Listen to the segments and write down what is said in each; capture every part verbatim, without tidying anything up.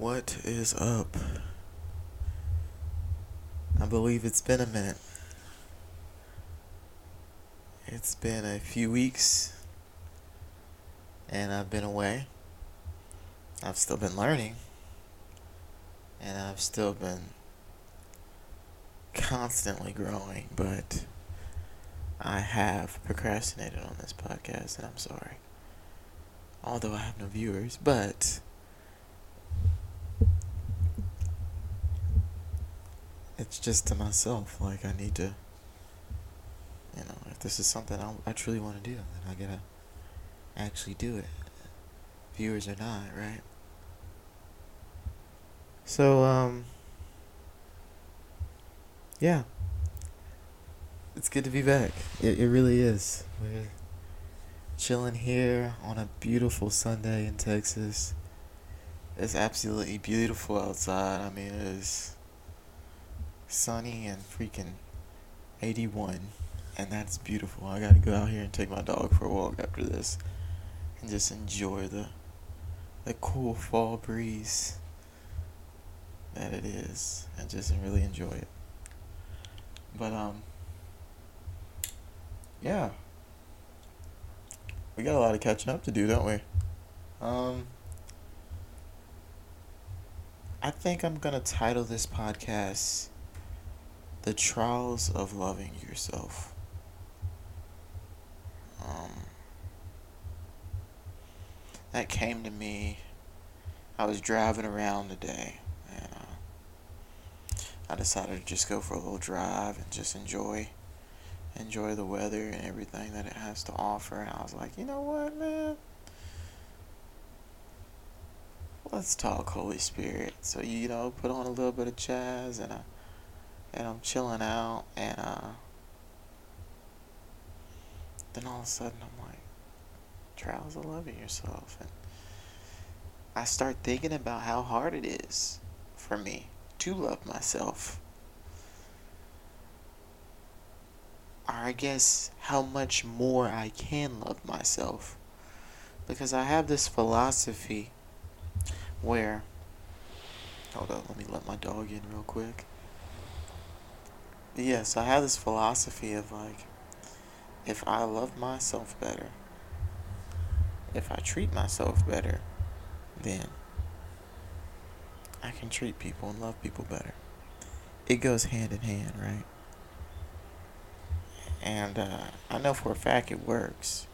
What is up? I believe it's been a minute. It's been a few weeks, and I've been away. I've still been learning, and I've still been constantly growing, but I have procrastinated on this podcast, and I'm sorry. Although I have no viewers, but it's just to myself, like, I need to, you know, if this is something I, I truly want to do, then I gotta actually do it, viewers or not, right? So, um, yeah, it's good to be back, it, it really is. We're chilling here on a beautiful Sunday in Texas. It's absolutely beautiful outside. I mean, it is sunny and freaking eighty-one, and that's beautiful. I gotta go out here and take my dog for a walk after this and just enjoy the the cool fall breeze that it is and just really enjoy it. But um yeah, we got a lot of catching up to do, don't we? um I think I'm gonna title this podcast The Trials of Loving Yourself. Um, that came to me. I was driving around today, and uh, I decided to just go for a little drive and just enjoy, enjoy the weather and everything that it has to offer. And I was like, you know what, man? Let's talk Holy Spirit. So, you know, put on a little bit of jazz, and I. And I'm chilling out, and uh, then all of a sudden I'm like, trials of loving yourself. And I start thinking about how hard it is for me to love myself. Or I guess how much more I can love myself. Because I have this philosophy where, hold on, let me let my dog in real quick. Yeah, so I have this philosophy of, like, if I love myself better, if I treat myself better, then I can treat people and love people better. It goes hand in hand, right? And uh, I know for a fact it works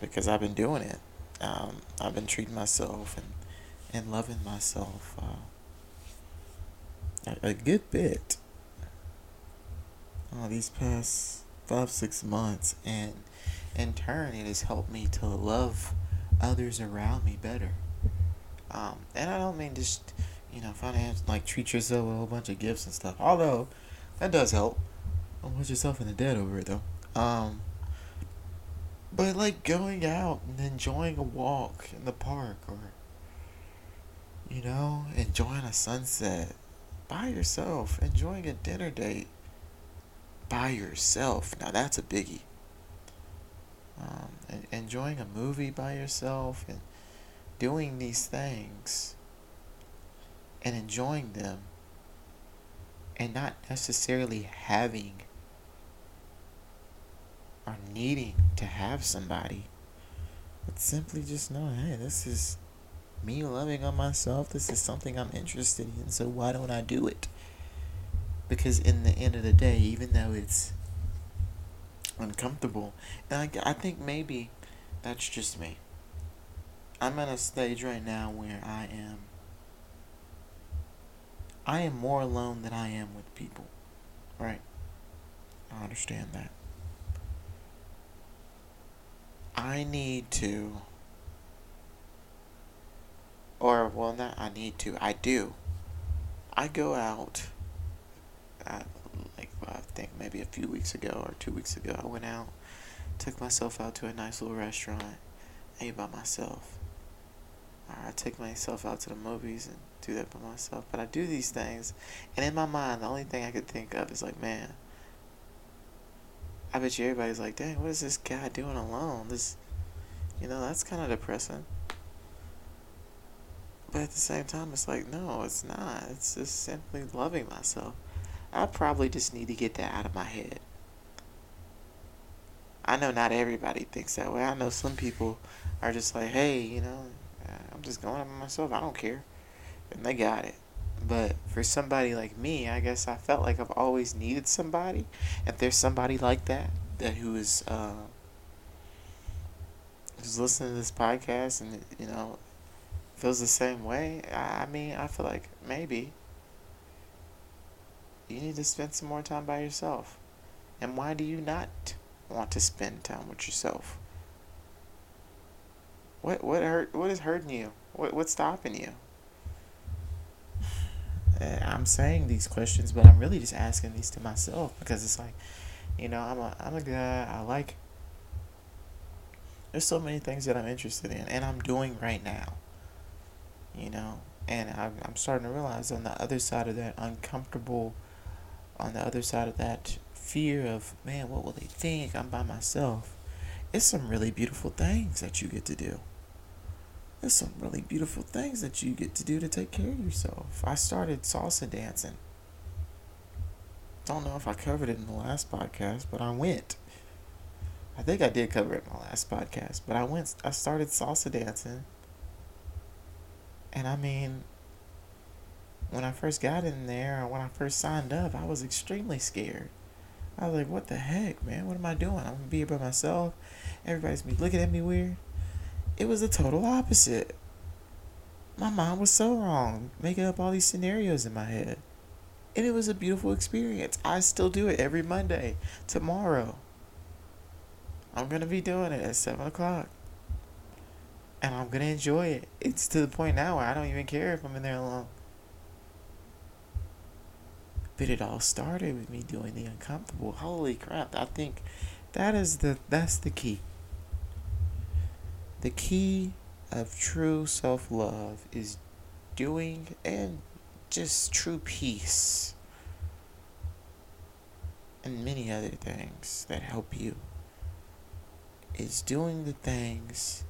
because I've been doing it. Um, I've been treating myself and, and loving myself uh, a, a good bit. Uh, these past five, six months, and in turn, it has helped me to love others around me better. Um, and I don't mean just, you know, finance, like, treat yourself with a whole bunch of gifts and stuff. Although, that does help. Don't put yourself in the debt over it, though. Um, but, like, going out and enjoying a walk in the park, or, you know, enjoying a sunset by yourself, enjoying a dinner date by yourself. Now that's a biggie. Um, and enjoying a movie by yourself and doing these things and enjoying them and not necessarily having or needing to have somebody, but simply just knowing, hey, this is me loving on myself. This is something I'm interested in, so why don't I do it? Because in the end of the day, even though it's uncomfortable, and I, I think maybe that's just me. I'm at a stage right now where I am, I am more alone than I am with people, right? I understand that. I need to, or, well, not I need to, I do. I go out. I, like, I think maybe a few weeks ago or two weeks ago, I went out, took myself out to a nice little restaurant, ate by myself. Or I take myself out to the movies and do that by myself. But I do these things, and in my mind, the only thing I could think of is like, man, I bet you everybody's like, dang, what is this guy doing alone? This, you know, that's kind of depressing. But at the same time, it's like, no, it's not. It's just simply loving myself. I probably just need to get that out of my head. I know not everybody thinks that way. I know some people are just like, hey, you know, I'm just going up on myself. I don't care. And they got it. But for somebody like me, I guess I felt like I've always needed somebody. If there's somebody like that, that who is uh, who's listening to this podcast and, you know, feels the same way, I mean, I feel like maybe you need to spend some more time by yourself. And why do you not want to spend time with yourself? What what hurt? What is hurting you? What what's stopping you? I'm saying these questions, but I'm really just asking these to myself because it's like, you know, I'm a I'm a guy. I like. There's so many things that I'm interested in, and I'm doing right now. You know, and I'm I'm starting to realize on the other side of that uncomfortable, on the other side of that fear of, man, what will they think? I'm by myself. It's some really beautiful things that you get to do. There's some really beautiful things that you get to do to take care of yourself. I started salsa dancing. Don't know if I covered it in the last podcast, but I went. I think I did cover it in my last podcast, but I went. I started salsa dancing. And I mean, when I first got in there, or when I first signed up, I was extremely scared. I was like, what the heck, man? What am I doing? I'm going to be here by myself. Everybody's gonna be looking at me weird. It was the total opposite. My mind was so wrong, making up all these scenarios in my head. And it was a beautiful experience. I still do it every Monday. Tomorrow, I'm going to be doing it at seven o'clock. And I'm going to enjoy it. It's to the point now where I don't even care if I'm in there alone. But it all started with me doing the uncomfortable. Holy crap. I think that is the that's the key. The key of true self-love is doing and just true peace. And many other things that help you. Is doing the things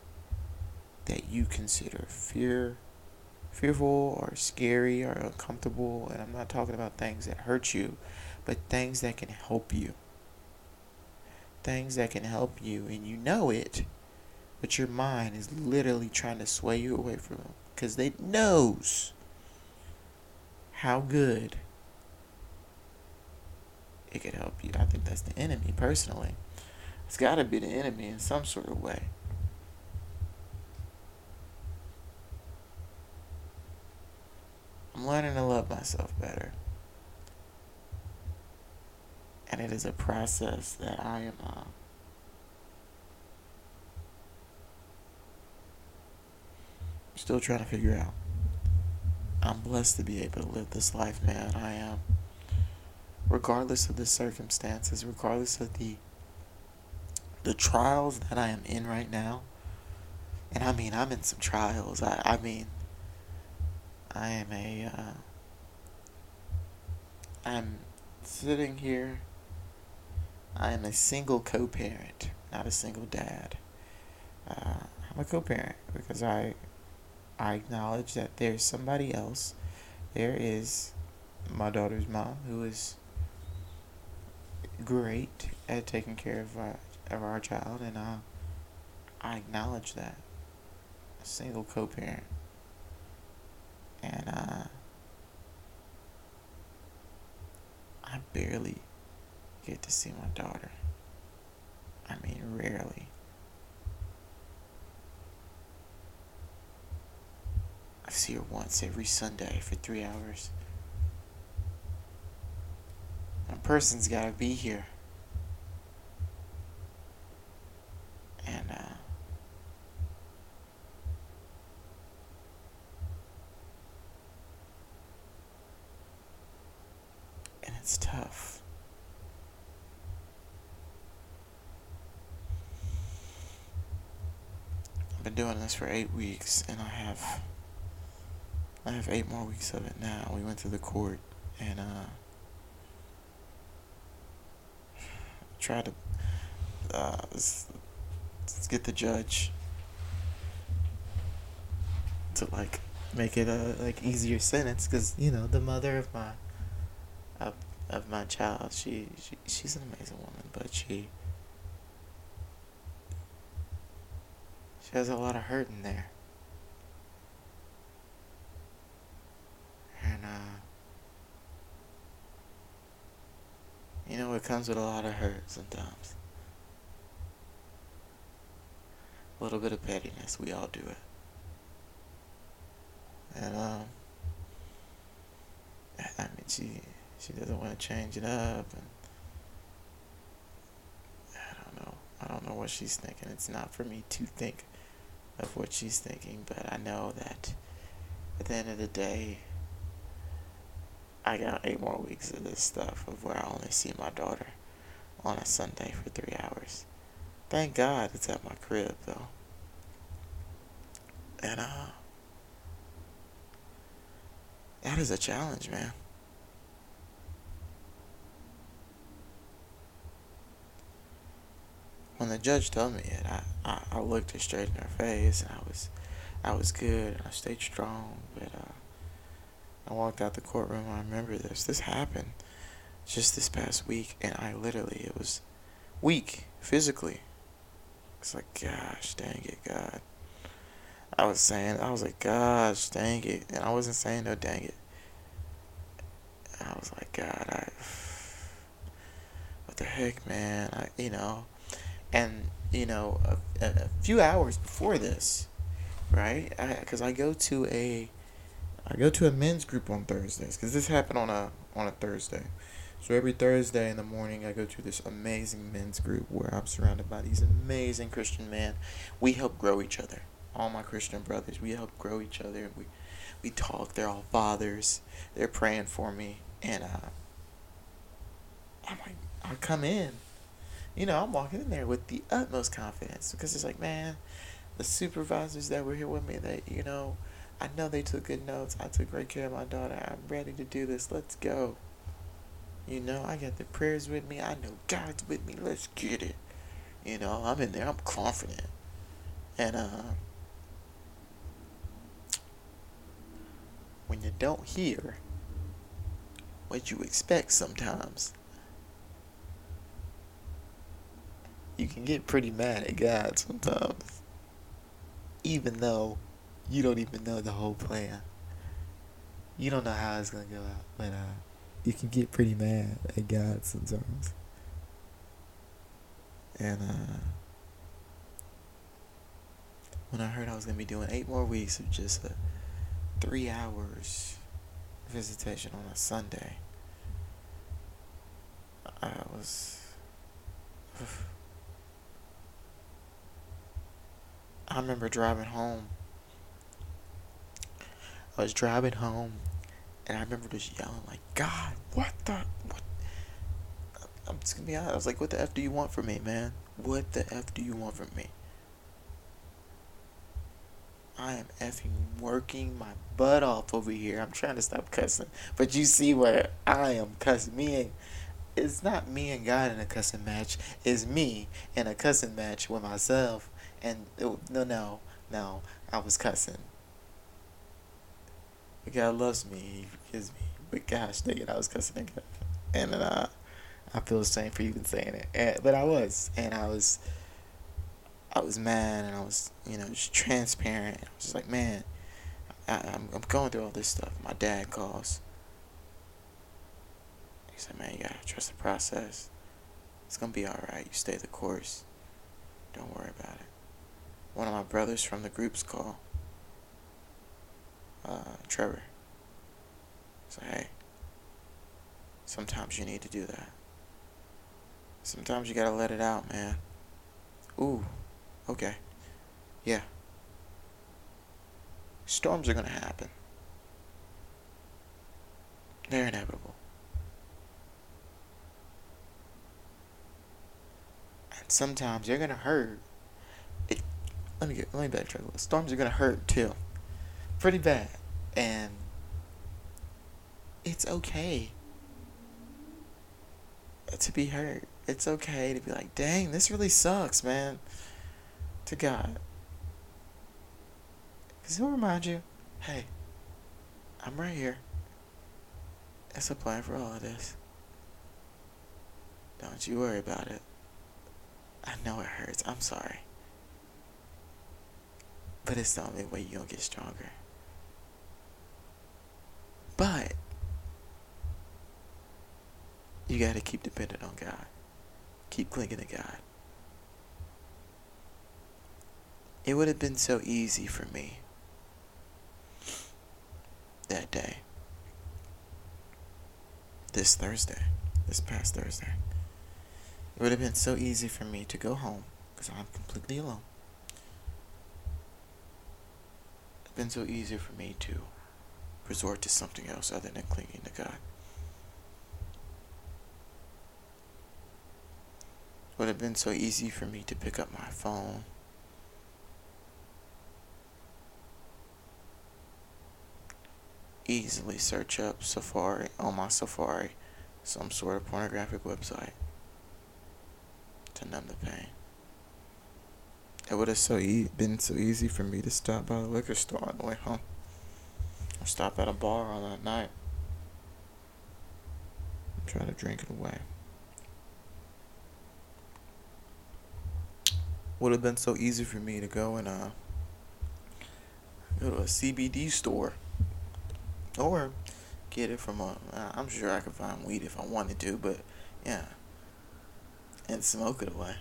that you consider fear. fearful or scary or uncomfortable, and I'm not talking about things that hurt you, but things that can help you. Things that can help you, and you know it, but your mind is literally trying to sway you away from them because it knows how good it could help you. I think that's the enemy, personally. It's got to be the enemy in some sort of way. I'm learning to love myself better. And it is a process that I am uh, still trying to figure out. I'm blessed to be able to live this life, man. I am. Regardless of the circumstances, regardless of the the trials that I am in right now. And I mean, I'm in some trials. I, I mean... I am a, uh, I'm sitting here, I am a single co-parent, not a single dad. Uh, I'm a co-parent because I, I acknowledge that there's somebody else. There is my daughter's mom, who is great at taking care of our, of our child, and uh, I acknowledge that. A single co-parent. And uh, I barely get to see my daughter. I mean, rarely. I see her once every Sunday for three hours. A person's gotta be here. And uh, it's tough. I've been doing this for eight weeks, and I have, I have eight more weeks of it now. We went to the court, and uh, tried to uh, let's, let's get the judge to like make it a like easier sentence, because you know the mother of my of, of my child, she, she she's an amazing woman, but she she has a lot of hurt in there, and uh, you know, it comes with a lot of hurt sometimes, a little bit of pettiness. We all do it. And, um, I mean, she, she doesn't want to change it up, and I don't know, I don't know what she's thinking. It's not for me to think of what she's thinking, but I know that at the end of the day, I got eight more weeks of this stuff of where I only see my daughter on a Sunday for three hours. Thank God it's at my crib, though. And, uh, that is a challenge, man. When the judge told me it, I, I, I looked her straight in her face, and I was, I was good, and I stayed strong. But uh, I walked out the courtroom. I remember this. This happened just this past week, and I literally, it was weak physically. It's like, gosh, dang it, God. I was saying, I was like, gosh, dang it. And I wasn't saying no dang it. And I was like, God, I, what the heck, man, I, you know. And, you know, a, a few hours before this, right, because I, I go to a, I go to a men's group on Thursdays, because this happened on a, on a Thursday. So every Thursday in the morning, I go to this amazing men's group where I'm surrounded by these amazing Christian men. We help grow each other. All my Christian brothers, we help grow each other. We we talk. They're all fathers. They're praying for me. And uh, I'm like, I come in. You know, I'm walking in there with the utmost confidence. Because it's like, man, the supervisors that were here with me, they, you know, I know they took good notes. I took great care of my daughter. I'm ready to do this. Let's go. You know, I got the prayers with me. I know God's with me. Let's get it. You know, I'm in there. I'm confident. And, um. Uh, when you don't hear what you expect sometimes, you can get pretty mad at God sometimes, even though you don't even know the whole plan. You don't know how it's going to go out, but uh, you can get pretty mad at God sometimes. And uh, when I heard I was going to be doing eight more weeks of just a three hours visitation on a Sunday, I was, I remember driving home, I was driving home, and I remember just yelling, like, God, what the, what, I'm just gonna be honest, I was like, what the F do you want from me, man? What the F do you want from me? I am effing working my butt off over here. I'm trying to stop cussing. But you see where I am cussing. Me and, it's not me and God in a cussing match. It's me in a cussing match with myself. And it, no, no, no. I was cussing. But God loves me. He forgives me. But gosh, dang it, I was cussing at God. And then I, I feel ashamed for even saying it. And, but I was. And I was... I was mad, and I was, you know, just transparent. I was just like, man, I, I'm, I'm going through all this stuff. My dad calls. He said, man, you gotta trust the process. It's gonna be all right. You stay the course. Don't worry about it. One of my brothers from the group's call. Uh, Trevor. He's like, hey, sometimes you need to do that. Sometimes you gotta let it out, man. Ooh. Okay. Yeah. Storms are going to happen. They're inevitable. And sometimes they're going to hurt. It, let me get, let me backtrack a little. Storms are going to hurt too. Pretty bad. And it's okay to be hurt. It's okay to be like, dang, this really sucks, man. To God. Because he'll remind you, hey, I'm right here. Let's apply for all of this. Don't you worry about it. I know it hurts. I'm sorry. But it's the only way you're going to get stronger. But you got to keep dependent on God. Keep clinging to God. It would have been so easy for me that day. This Thursday. This past Thursday. It would have been so easy for me to go home because I'm completely alone. It would have been so easy for me to resort to something else other than clinging to God. It would have been so easy for me to pick up my phone, easily search up Safari on my Safari some sort of pornographic website to numb the pain. It would have so e- been so easy for me to stop by a liquor store on the way home, or stop at a bar on that night and try to drink it away. Would have been so easy for me to go and uh go to a C B D store. Or get it from a, I'm sure I could find weed if I wanted to, but yeah. And smoke it away.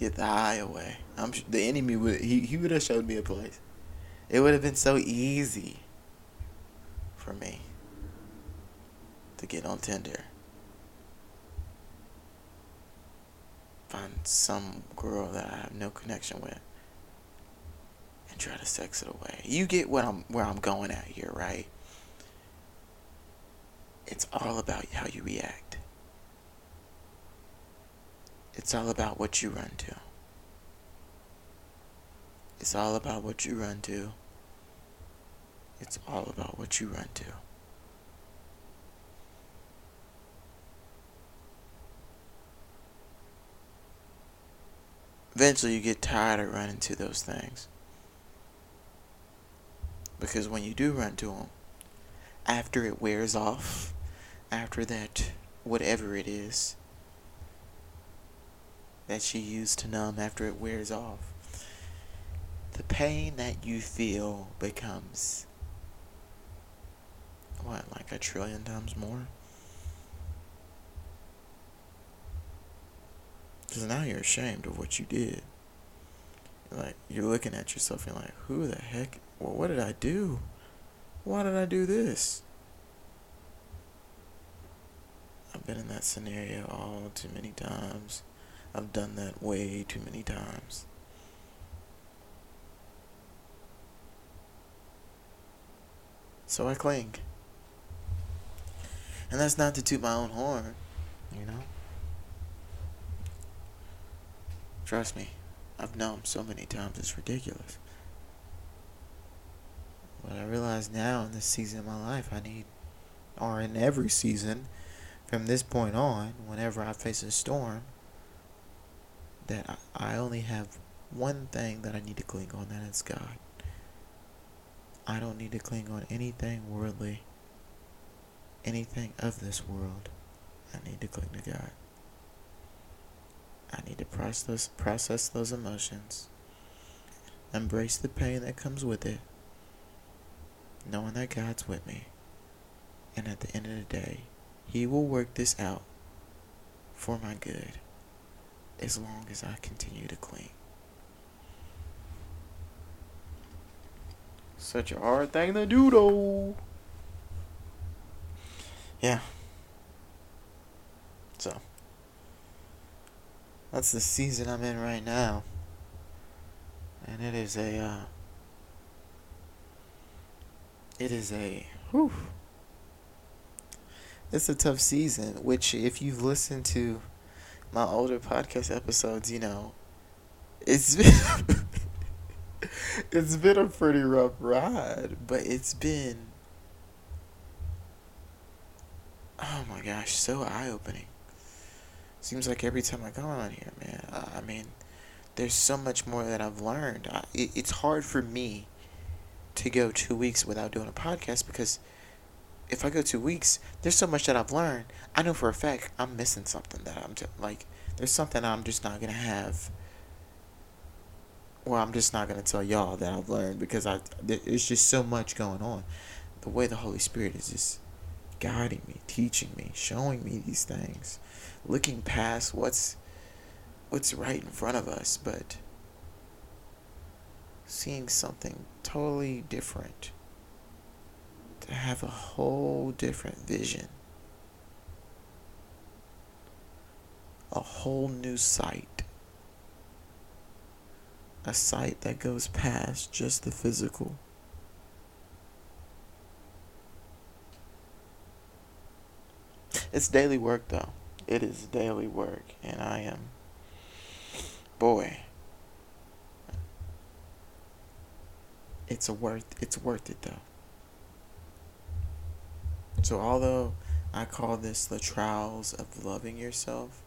Get the high away. I'm sure the enemy would, he, he would have showed me a place. It would have been so easy for me to get on Tinder. Find some girl that I have no connection with. And try to sex it away. You get what I'm where I'm going at here, right? It's all about how you react. It's all about what you run to. It's all about what you run to. It's all about what you run to. Eventually you get tired of running to those things. Because when you do run to them, after it wears off, after that, whatever it is that she used to numb, after it wears off, the pain that you feel becomes, what, like a trillion times more? Because now you're ashamed of what you did. Like, you're looking at yourself and you're like, who the heck? Well, what did I do? Why did I do this? I've been in that scenario all too many times. I've done that way too many times. So I cling. And that's not to toot my own horn, you know? Trust me, I've numbed so many times, it's ridiculous. But I realize now in this season of my life, I need, or in every season, from this point on, whenever I face a storm, that I only have one thing that I need to cling on, and it's God. I don't need to cling on anything worldly, anything of this world. I need to cling to God. I need to process, process those emotions, embrace the pain that comes with it, knowing that God's with me, and at the end of the day, He will work this out for my good, as long as I continue to cling. Such a hard thing to do, though. Yeah. So, that's the season I'm in right now, and it is a, uh, It is a, whew, it's a tough season, which if you've listened to my older podcast episodes, you know, it's been, it's been a pretty rough ride, but it's been, oh my gosh, so eye-opening. Seems like every time I come on here, man, I, I mean, there's so much more that I've learned. I, it, it's hard for me to go two weeks without doing a podcast, because if I go two weeks, there's so much that I've learned. I know for a fact I'm missing something that I'm just, like, there's something I'm just not going to have. Well, I'm just not going to tell y'all that I've learned, because I it's just so much going on. The way the Holy Spirit is just guiding me, teaching me, showing me these things, looking past what's what's right in front of us, but seeing something totally different, to have a whole different vision, a whole new sight, a sight that goes past just the physical. It's daily work, though. It is daily work, and I am, boy, it's a worth it's worth it though. So although I call this the trials of loving yourself,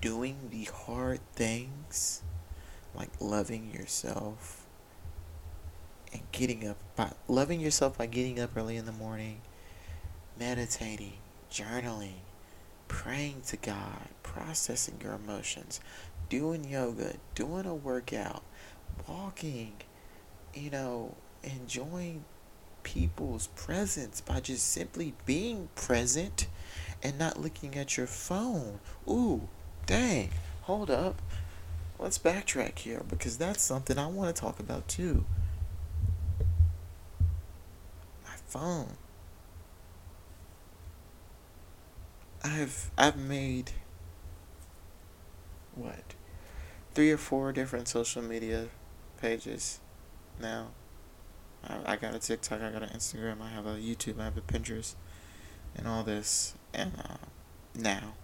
doing the hard things like loving yourself and getting up by loving yourself by getting up early in the morning, meditating, journaling, praying to God, processing your emotions, doing yoga, doing a workout, walking, you know, enjoying people's presence by just simply being present and not looking at your phone. Ooh, dang, hold up. Let's backtrack here, because that's something I want to talk about too. My phone. I've I've made what three or four different social media pages now. I, I got a TikTok, I got an Instagram, I have a YouTube, I have a Pinterest, and all this. And uh, now,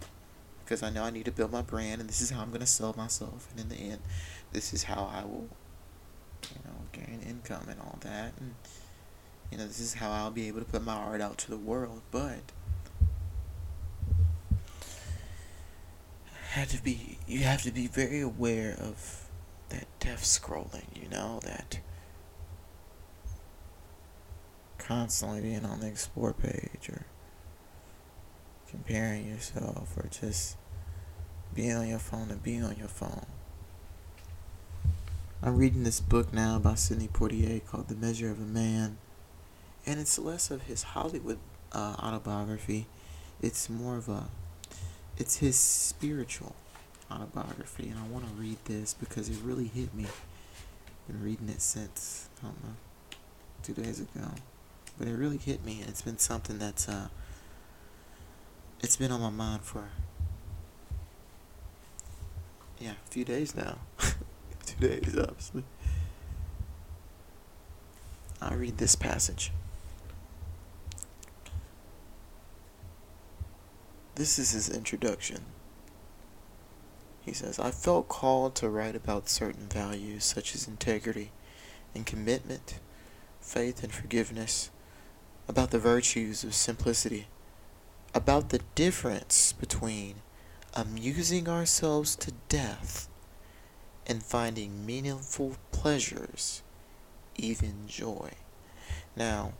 because I know I need to build my brand, and this is how I'm gonna sell myself, and in the end, this is how I will, you know, gain income and all that, and you know, this is how I'll be able to put my art out to the world, but. Had to be you have to be very aware of that death scrolling, you know, that constantly being on the explore page or comparing yourself or just being on your phone and being on your phone. I'm reading this book now by Sidney Poitier called The Measure of a Man, and it's less of his Hollywood uh, autobiography. It's more of a It's his spiritual autobiography, and I want to read this because it really hit me. I've been reading it since, I don't know, two days ago. But it really hit me, and it's been something that's, uh, it's been on my mind for, yeah, a few days now. Two days, obviously. I'll read this passage. This is his introduction. He says, I felt called to write about certain values such as integrity and commitment, faith and forgiveness, about the virtues of simplicity, about the difference between amusing ourselves to death and finding meaningful pleasures, even joy. Now,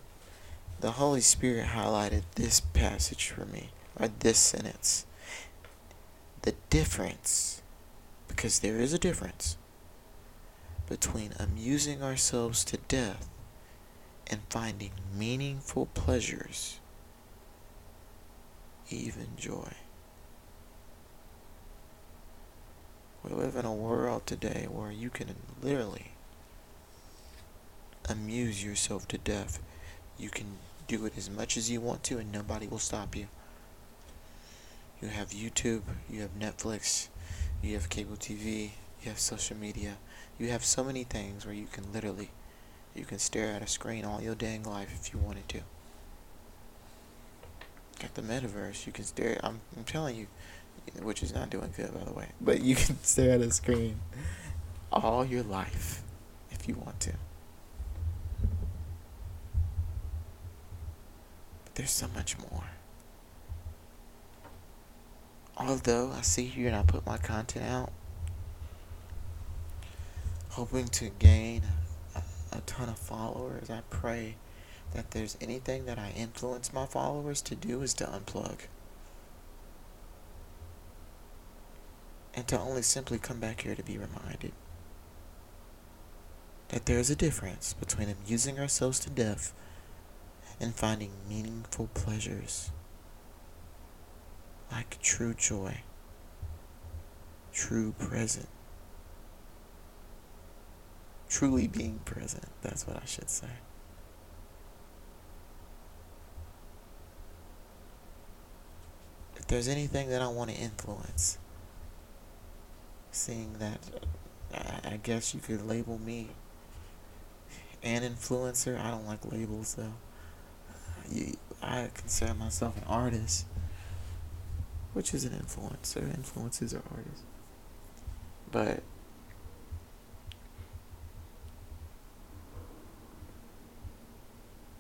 the Holy Spirit highlighted this passage for me. Or this sentence. The difference, because there is a difference, between amusing ourselves to death and finding meaningful pleasures, even joy. We live in a world today where you can literally amuse yourself to death. You can do it as much as you want to and nobody will stop you. You have YouTube, you have Netflix, you have cable T V, you have social media. You have so many things where you can literally, you can stare at a screen all your dang life if you wanted to. Got the metaverse, you can stare, I'm, I'm telling you, which is not doing good by the way, but you can stare at a screen all your life if you want to. But there's so much more. Although I sit here and I put my content out, hoping to gain a a ton of followers, I pray that there's anything that I influence my followers to do is to unplug. And to only simply come back here to be reminded that there's a difference between amusing ourselves to death and finding meaningful pleasures like true joy, true present, truly being present, that's what I should say. If there's anything that I want to influence, seeing that, I guess you could label me an influencer. I don't like labels though. You, I consider myself an artist, which is an influencer. Influencers are artists. But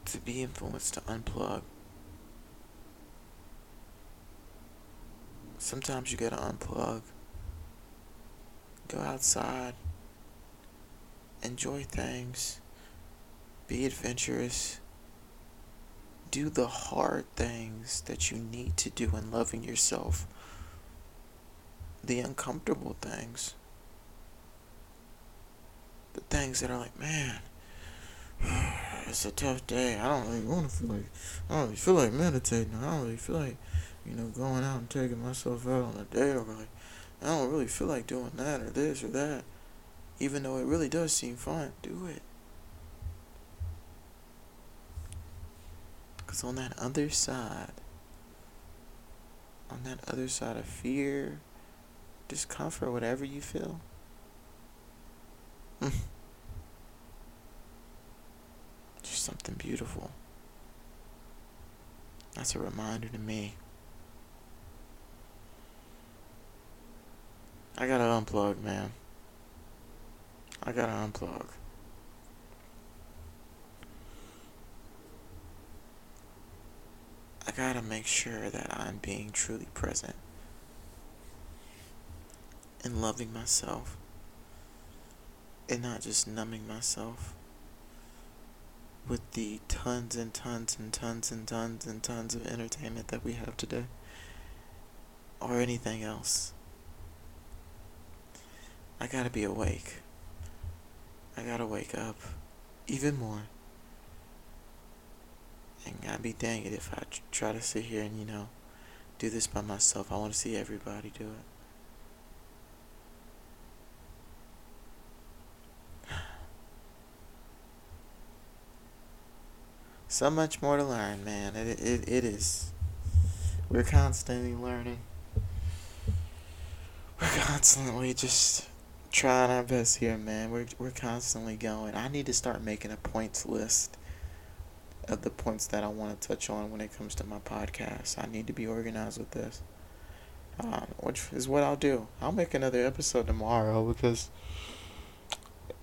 to be influenced, to unplug. Sometimes you gotta unplug. Go outside, enjoy things, be adventurous, do the hard things that you need to do in loving yourself, the uncomfortable things, the things that are like, man, it's a tough day, I don't really want to feel like, I don't really feel like meditating, I don't really feel like, you know, going out and taking myself out on a date, or like, I don't really feel like doing that or this or that. Even though it really does seem fun, do it. Because on that other side, on that other side of fear, discomfort, whatever you feel, there's something beautiful. That's a reminder to me. I gotta unplug, man. I gotta unplug. I gotta make sure that I'm being truly present and loving myself and not just numbing myself with the tons and tons and tons and tons and tons of entertainment that we have today or anything else. I gotta be awake. I gotta wake up even more. And God be dang it if I try to sit here and, you know, do this by myself. I want to see everybody do it. So much more to learn, man. It, it, it is. We're constantly learning. We're constantly just trying our best here, man. We're we're constantly going. I need to start making a points list of the points that I want to touch on when it comes to my podcast. I need to be organized with this, um, which is what I'll do. I'll make another episode tomorrow because,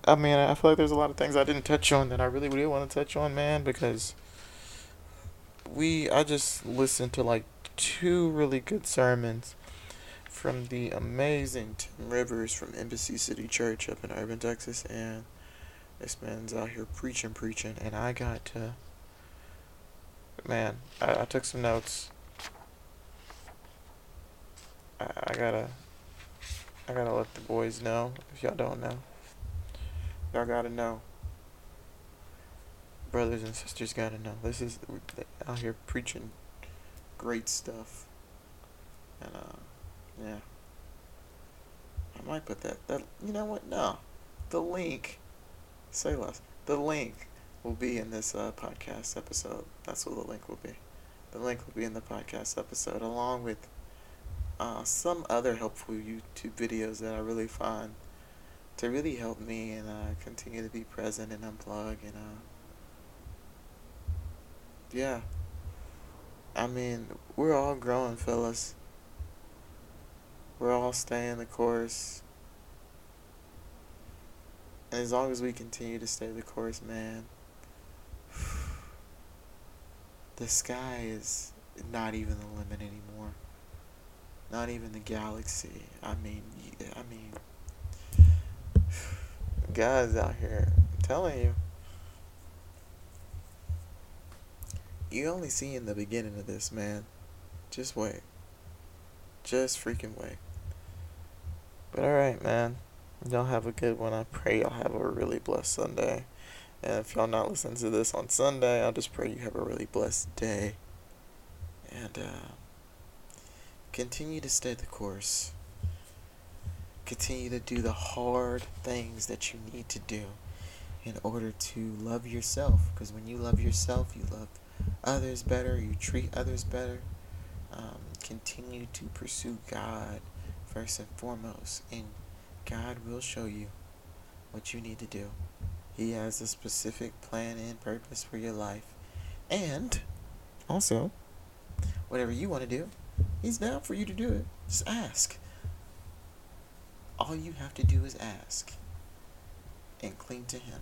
I mean, I feel like there's a lot of things I didn't touch on that I really, really want to touch on, man, because we, I just listened to, like, two really good sermons from the amazing Tim Rivers from Embassy City Church up in Irving, Texas, and this man's out here preaching, preaching, and I got to, man, I, I took some notes, I, I gotta, I gotta let the boys know, if y'all don't know, y'all gotta know, brothers and sisters gotta know, this is, out here preaching great stuff, and, uh, yeah, I might put that, that, you know what, no, the link, say less, the link will be in this uh, podcast episode, that's what the link will be, the link will be in the podcast episode, along with uh, some other helpful YouTube videos that I really find to really help me and uh, continue to be present and unplug, and, uh, yeah, I mean, we're all growing, fellas. We're all staying the course. And as long as we continue to stay the course, man, the sky is not even the limit anymore. Not even the galaxy. I mean, I mean, God's out here. I'm telling you. You only see in the beginning of this, man. Just wait. Just freaking wait. But alright, man. Y'all have a good one. I pray y'all have a really blessed Sunday. And if y'all not listening to this on Sunday, I'll just pray you have a really blessed day. And, uh... continue to stay the course. Continue to do the hard things that you need to do in order to love yourself. Because when you love yourself, you love others better. You treat others better. Um, continue to pursue God first and foremost. And God will show you what you need to do. He has a specific plan and purpose for your life. And also, whatever you want to do, He's down for you to do it. Just ask. All you have to do is ask and cling to Him.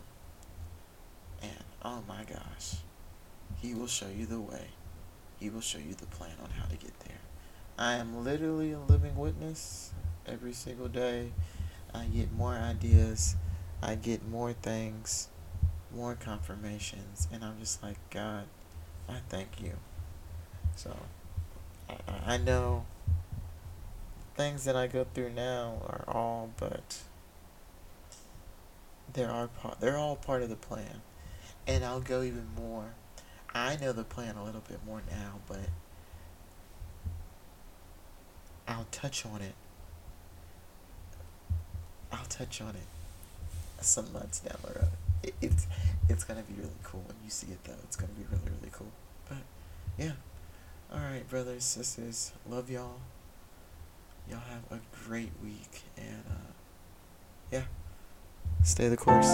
And oh my gosh, He will show you the way. He will show you the plan on how to get there. I am literally a living witness. Every single day, I get more ideas. I get more things, more confirmations. And I'm just like, God, I thank you. So, I, I know things that I go through now are all, but there are part, they're all part of the plan. And I'll go even more. I know the plan a little bit more now, but I'll touch on it. I'll touch on it some months down the road. It, it's, it's going to be really cool when you see it, though. It's going to be really, really cool. But, yeah. Alright, brothers, sisters. Love y'all. Y'all have a great week. And, uh, yeah. Stay the course.